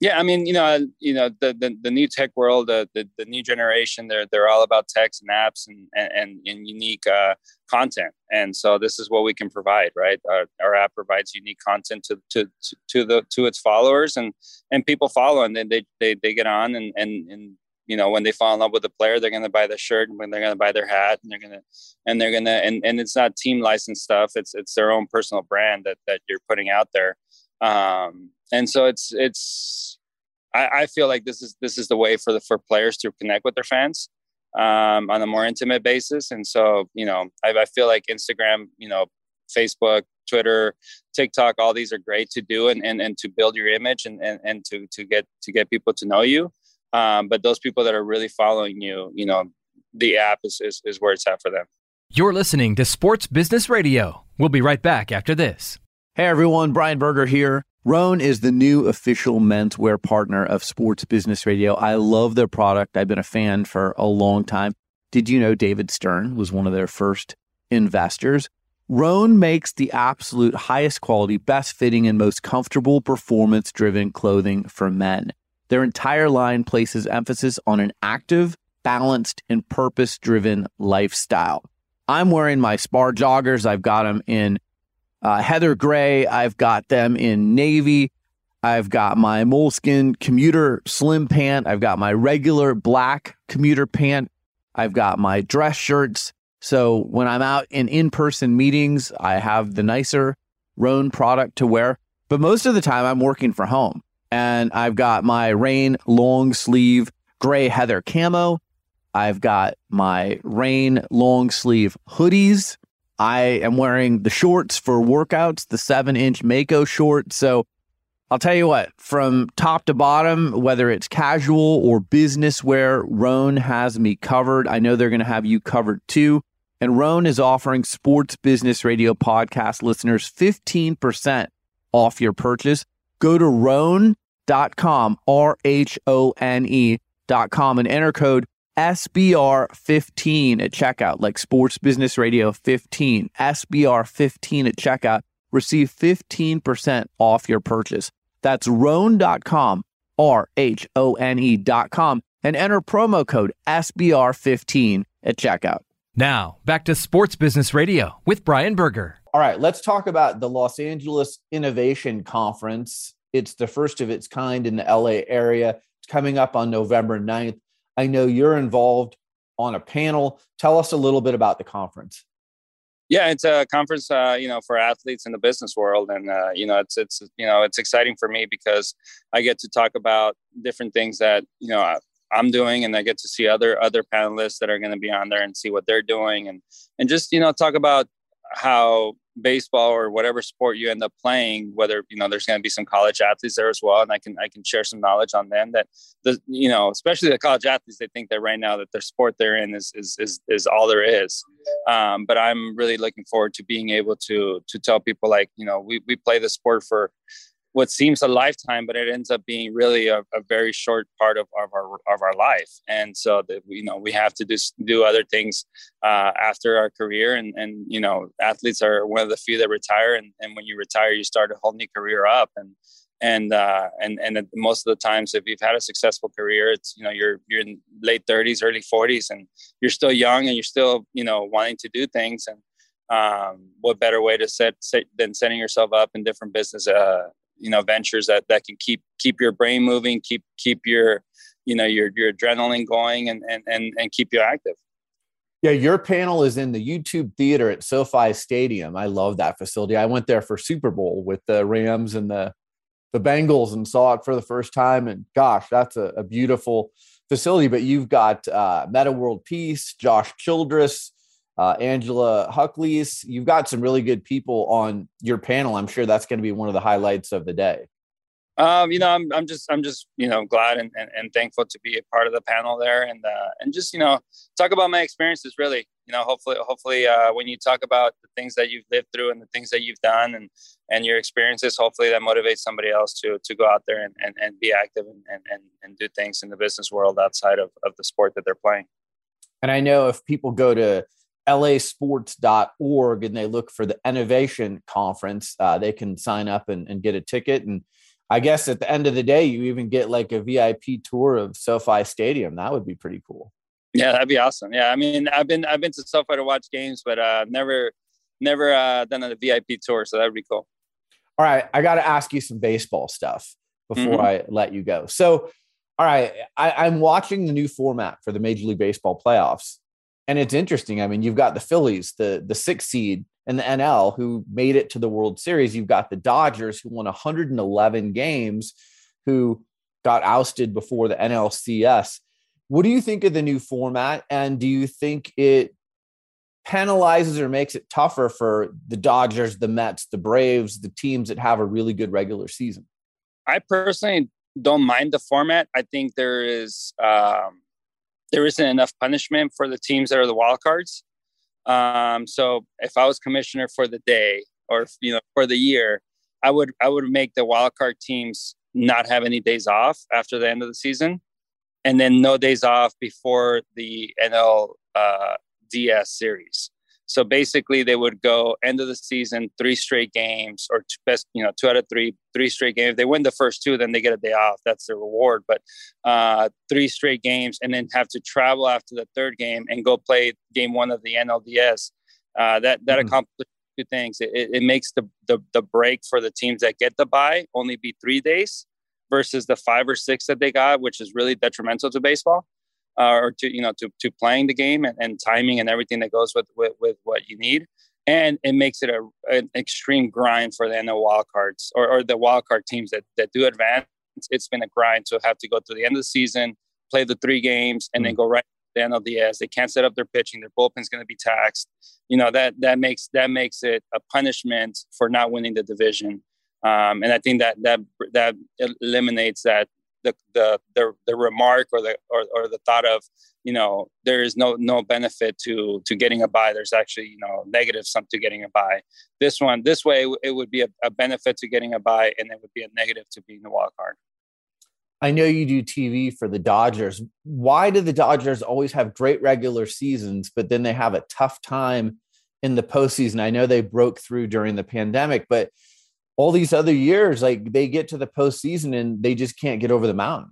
Yeah, I mean, you know, you know, the the, the new tech world, uh, the the new generation, they're they're all about techs and apps and and, and unique uh, content. And so this is what we can provide, right? Our, our app provides unique content to to to the to its followers, and and people follow, and then they they they get on and and and. You know, when they fall in love with a player, they're going to buy their shirt, and when they're going to buy their hat, and they're going to, and they're going to, and, and it's not team licensed stuff. It's, it's their own personal brand that, that you're putting out there. Um, and so it's, it's, I, I feel like this is, this is the way for the, for players to connect with their fans. um, on a more intimate basis. And so, you know, I, I feel like Instagram, you know, Facebook, Twitter, TikTok, all these are great to do and, and, and to build your image and, and, and to, to get, to get people to know you. Um, but those people that are really following you, you know, the app is, is, is where it's at for them. You're listening to Sports Business Radio. We'll be right back after this. Hey everyone, Brian Berger here. Rhone is the new official menswear partner of Sports Business Radio. I love their product. I've been a fan for a long time. Did you know David Stern was one of their first investors? Rhone makes the absolute highest quality, best fitting, and most comfortable performance-driven clothing for men. Their entire line places emphasis on an active, balanced, and purpose-driven lifestyle. I'm wearing my Spar joggers. I've got them in uh, heather gray. I've got them in navy. I've got my moleskin commuter slim pant. I've got my regular black commuter pant. I've got my dress shirts. So when I'm out in in-person meetings, I have the nicer Rhone product to wear. But most of the time, I'm working from home. And I've got my Rain long sleeve gray heather camo. I've got my Rain long sleeve hoodies. I am wearing the shorts for workouts, the seven-inch Mako shorts. So I'll tell you what, from top to bottom, whether it's casual or business wear, Rhone has me covered. I know they're going to have you covered too. And Rhone is offering Sports Business Radio podcast listeners fifteen percent off your purchase. Go to Rhone dot com, R H O N E dot com, and enter code S B R fifteen at checkout, like Sports Business Radio fifteen, S B R fifteen at checkout. Receive fifteen percent off your purchase. That's Rhone dot com, R H O N E dot com, and enter promo code S B R fifteen at checkout. Now, back to Sports Business Radio with Brian Berger. All right, let's talk about the Los Angeles Innovation Conference. It's the first of its kind in the L A area. It's coming up on November ninth. I know you're involved on a panel. Tell us a little bit about the conference. Yeah, it's a conference, uh, you know, for athletes in the business world. And, uh, you know, it's, it's, you know, it's exciting for me because I get to talk about different things that, you know, I, I'm doing, and I get to see other, other panelists that are going to be on there and see what they're doing, and, and just, you know, talk about how baseball or whatever sport you end up playing, whether, you know, there's going to be some college athletes there as well. And I can, I can share some knowledge on them that, the, you know, especially the college athletes, they think that right now that their sport they're in is, is, is, is all there is. Um, but I'm really looking forward to being able to, to tell people, like, you know, we, we play the sport for what seems a lifetime, but it ends up being really a, a very short part of, of our, of our life. And so that, you know, we have to do, do other things uh, after our career. And, and, you know, athletes are one of the few that retire. And, and when you retire, you start a whole new career up. And, and, uh, and, and most of the times, if you've had a successful career, it's, you know, you're, you're in late thirties, early forties, and you're still young and you're still, you know, wanting to do things. And um, what better way to set, set than setting yourself up in different business, uh, you know, ventures that, that can keep, keep your brain moving, keep, keep your, you know, your, your adrenaline going and, and, and, and keep you active. Yeah. Your panel is in the YouTube theater at SoFi Stadium. I love that facility. I went there for Super Bowl with the Rams and the, the Bengals and saw it for the first time. And gosh, that's a, a beautiful facility, but you've got uh Metta World Peace, Josh Childress, Uh, Angela Huckley's. You've got some really good people on your panel. I'm sure that's going to be one of the highlights of the day. Um, you know, I'm, I'm just, I'm just, you know, glad and, and, and thankful to be a part of the panel there, and, uh, and just, you know, talk about my experiences really, you know, hopefully, hopefully, uh, when you talk about the things that you've lived through and the things that you've done and, and your experiences, hopefully that motivates somebody else to, to go out there and, and, and be active and, and, and do things in the business world outside of, of the sport that they're playing. And I know if people go to L A sports dot org and they look for the Innovation Conference, uh, they can sign up and, and get a ticket. And I guess at the end of the day, you even get like a V I P tour of SoFi Stadium. That would be pretty cool. Yeah, that'd be awesome. Yeah. I mean, I've been, I've been to SoFi to watch games, but uh never, never uh, done a V I P tour. So that'd be cool. All right. I got to ask you some baseball stuff before mm-hmm. I let you go. So, all right. I, I'm watching the new format for the Major League Baseball playoffs. And it's interesting. I mean, you've got the Phillies, the, the sixth seed in the N L, who made it to the World Series. You've got the Dodgers, who won one hundred eleven games, who got ousted before the N L C S. What do you think of the new format? And do you think it penalizes or makes it tougher for the Dodgers, the Mets, the Braves, the teams that have a really good regular season? I personally don't mind the format. I think there is um, there isn't enough punishment for the teams that are the wild cards. Um, so if I was commissioner for the day or, you know, for the year, I would I would make the wild card teams not have any days off after the end of the season, and then no days off before the N L. Uh, D S series. So basically they would go end of the season, three straight games or two best, you know, two out of three, three straight games. If they win the first two, then they get a day off. That's their reward. But uh, three straight games and then have to travel after the third game and go play game one of the N L D S. Uh, that that mm-hmm. accomplishes two things. It, it, it makes the, the the break for the teams that get the bye only be three days versus the five or six that they got, which is really detrimental to baseball. Uh, or to, you know, to, to playing the game and, and timing and everything that goes with, with, with what you need. And it makes it a, an extreme grind for the N L wild cards or, or the wild card teams that, that do advance. It's been a grind to have to go through the end of the season, play the three games, and then go right to the N L D S. They can't set up their pitching. Their bullpen's going to be taxed. You know, that that makes that makes it a punishment for not winning the division. Um, and I think that that that eliminates that. The, the the the remark or the or, or the thought of, you know, there is no no benefit to to getting a bye. There's actually, you know, negative some to getting a bye. This one this way it would be a, a benefit to getting a bye, and it would be a negative to being the wild card. I know you do T V for the Dodgers. Why do the Dodgers always have great regular seasons, but then they have a tough time in the postseason? I know they broke through during the pandemic, but all these other years, like, they get to the postseason and they just can't get over the mountain.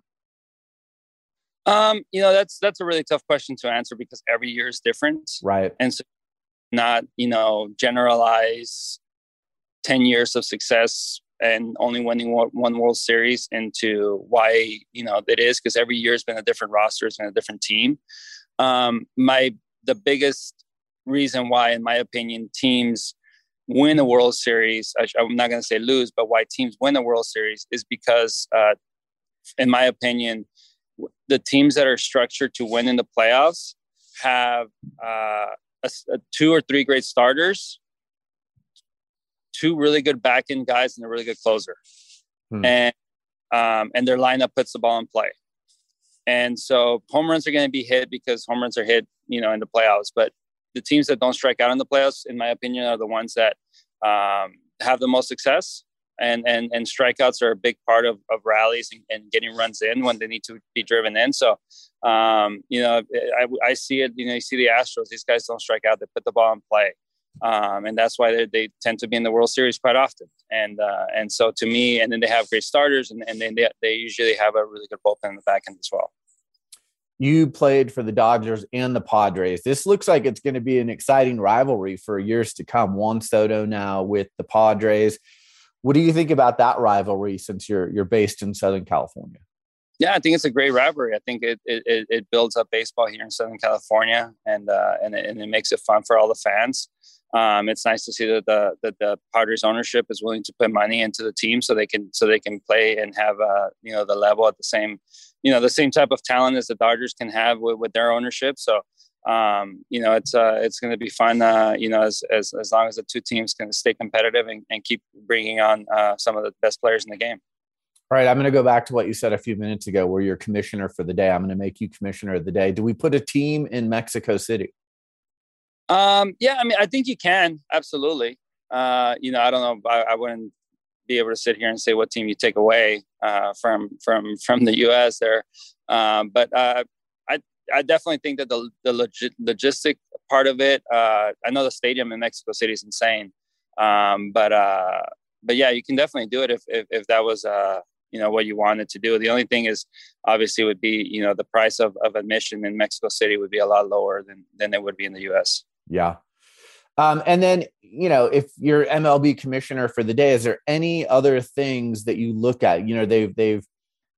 Um, you know, that's that's a really tough question to answer because every year is different, right? And so, not you know, generalize ten years of success and only winning one World Series into why you know that is, because every year has been a different roster, it's been a different team. Um, my the biggest reason why, in my opinion, teams win a World Series, I'm not going to say lose, but why teams win a World Series is because, uh, in my opinion, the teams that are structured to win in the playoffs have uh, a, a two or three great starters, two really good back-end guys, and a really good closer. Hmm. And um, and their lineup puts the ball in play. And so home runs are going to be hit because home runs are hit, you know, in the playoffs. But the teams that don't strike out in the playoffs, in my opinion, are the ones that um, have the most success. And and and strikeouts are a big part of, of rallies and, and getting runs in when they need to be driven in. So, um, you know, I, I see it. You know, you see the Astros. These guys don't strike out. They put the ball in play. Um, and that's why they tend to be in the World Series quite often. And uh, and so to me, and then they have great starters. And, and then they, they usually have a really good bullpen in the back end as well. You played for the Dodgers and the Padres. This looks like it's going to be an exciting rivalry for years to come. Juan Soto now with the Padres. What do you think about that rivalry since you're you're based in Southern California? Yeah, I think it's a great rivalry. I think it it, it builds up baseball here in Southern California, and uh, and and it makes it fun for all the fans. Um, it's nice to see that the that the Padres ownership is willing to put money into the team so they can so they can play and have uh, you know the level at the same you know the same type of talent as the Dodgers can have with, with their ownership. So um, you know it's uh, it's going to be fun. Uh, you know as, as as long as the two teams can stay competitive and, and keep bringing on uh, some of the best players in the game. All right, I'm going to go back to what you said a few minutes ago, where you're commissioner for the day. I'm going to make you commissioner of the day. Do we put a team in Mexico City? Um, yeah, I mean, I think you can. Absolutely. Uh, you know, I don't know. I, I wouldn't be able to sit here and say what team you take away uh, from from from the U S there. Um, but uh, I I definitely think that the, the log- logistic part of it, uh, I know the stadium in Mexico City is insane. Um, but uh, but, yeah, you can definitely do it if if, if that was, uh, you know, what you wanted to do. The only thing is, obviously, would be, you know, the price of, of admission in Mexico City would be a lot lower than, than it would be in the U S Yeah. Um, and then, you know, if you're M L B commissioner for the day, is there any other things that you look at? You know, they've, they've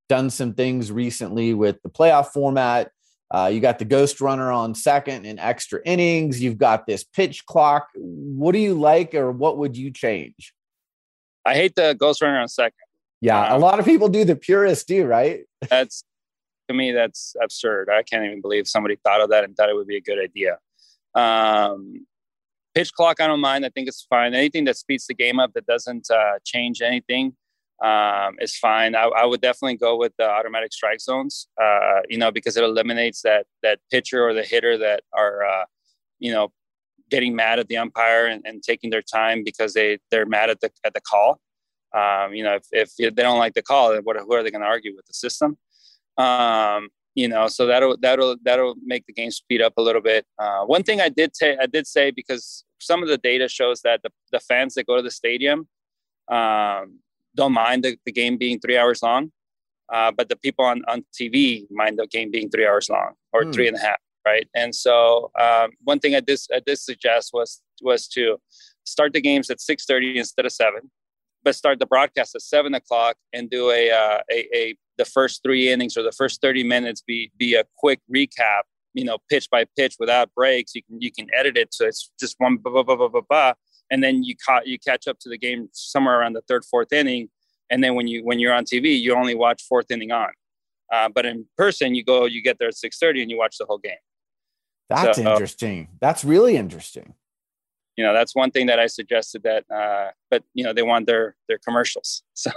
done some things recently with the playoff format. Uh, you got the ghost runner on second in extra innings. You've got this pitch clock. What do you like, or what would you change? I hate the ghost runner on second. Yeah. Um, a lot of people do. The purists do, right? That's to me, that's absurd. I can't even believe somebody thought of that and thought it would be a good idea. Um, pitch clock, I don't mind. I think it's fine. Anything that speeds the game up that doesn't uh, change anything um, is fine. I, I would definitely go with the automatic strike zones, uh, you know, because it eliminates that that pitcher or the hitter that are, uh, you know, getting mad at the umpire and, and taking their time because they they're mad at the at the call. Um, you know, if, if they don't like the call, then what, who are they going to argue with? The system? Um, you know, so that'll, that'll, that'll make the game speed up a little bit. Uh, one thing I did say, I did say, because some of the data shows that the, the fans that go to the stadium, um, don't mind the, the game being three hours long. Uh, but the people on, on T V mind the game being three hours long or mm. three and a half. Right. And so, um, one thing I did, I did suggest was, was to start the games at six thirty instead of seven. But start the broadcast at seven o'clock and do a, uh, a a the first three innings or the first thirty minutes be be a quick recap, you know, pitch by pitch without breaks. You can you can edit it so it's just one blah blah blah blah blah blah, and then you caught you catch up to the game somewhere around the third fourth inning, and then when you when you're on T V you only watch fourth inning on, uh, but in person you go you get there at six thirty and you watch the whole game. That's so, interesting. That's really interesting. You know, that's one thing that I suggested that, uh, but you know, they want their, their commercials. So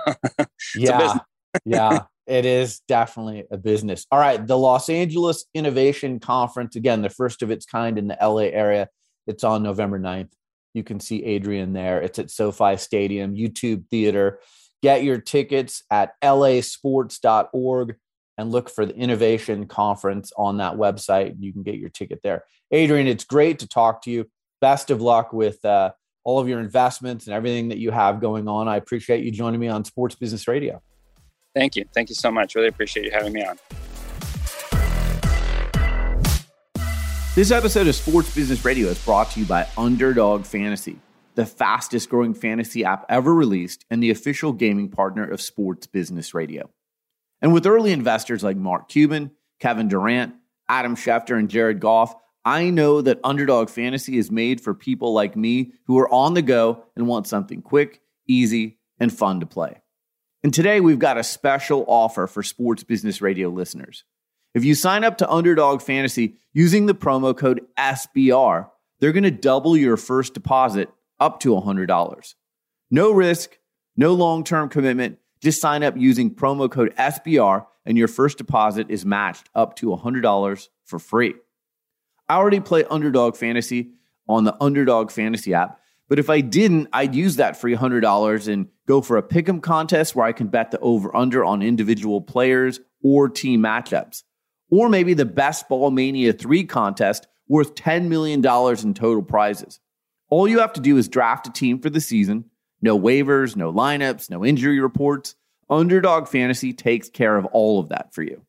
yeah, yeah, it is definitely a business. All right. The Los Angeles Innovation Conference, again, the first of its kind in the L A area. It's on November ninth. You can see Adrian there. It's at SoFi Stadium, YouTube Theater. Get your tickets at L A sports dot org and look for the Innovation Conference on that website. You can get your ticket there. Adrian, it's great to talk to you. Best of luck with uh, all of your investments and everything that you have going on. I appreciate you joining me on Sports Business Radio. Thank you. Thank you so much. Really appreciate you having me on. This episode of Sports Business Radio is brought to you by Underdog Fantasy, the fastest growing fantasy app ever released and the official gaming partner of Sports Business Radio. And with early investors like Mark Cuban, Kevin Durant, Adam Schefter, and Jared Goff, I know that Underdog Fantasy is made for people like me who are on the go and want something quick, easy, and fun to play. And today we've got a special offer for Sports Business Radio listeners. If you sign up to Underdog Fantasy using the promo code S B R, they're going to double your first deposit up to one hundred dollars. No risk, no long-term commitment. Just sign up using promo code S B R and your first deposit is matched up to one hundred dollars for free. I already play Underdog Fantasy on the Underdog Fantasy app, but if I didn't, I'd use that free one hundred dollars and go for a pick'em contest where I can bet the over-under on individual players or team matchups. Or maybe the Best Ball Mania three contest worth ten million dollars in total prizes. All you have to do is draft a team for the season. No waivers, no lineups, no injury reports. Underdog Fantasy takes care of all of that for you.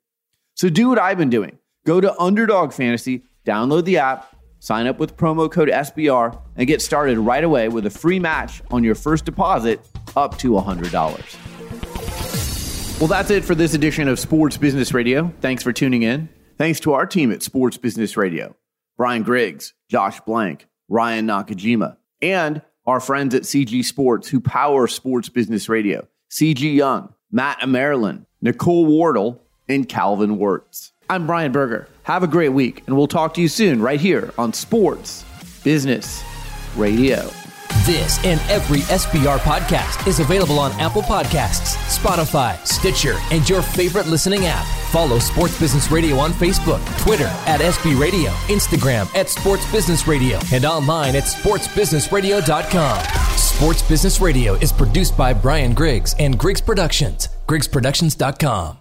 So do what I've been doing. Go to Underdog Fantasy, download the app, sign up with promo code S B R, and get started right away with a free match on your first deposit up to one hundred dollars. Well, that's it for this edition of Sports Business Radio. Thanks for tuning in. Thanks to our team at Sports Business Radio, Brian Griggs, Josh Blank, Ryan Nakajima, and our friends at C G Sports who power Sports Business Radio, C G Young, Matt Amerlin, Nicole Wardle, and Calvin Wirtz. I'm Brian Berger. Have a great week, and we'll talk to you soon right here on Sports Business Radio. This and every S B R podcast is available on Apple Podcasts, Spotify, Stitcher, and your favorite listening app. Follow Sports Business Radio on Facebook, Twitter at S B Radio, Instagram at Sports Business Radio, and online at sports business radio dot com. Sports Business Radio is produced by Brian Griggs and Griggs Productions, griggs productions dot com.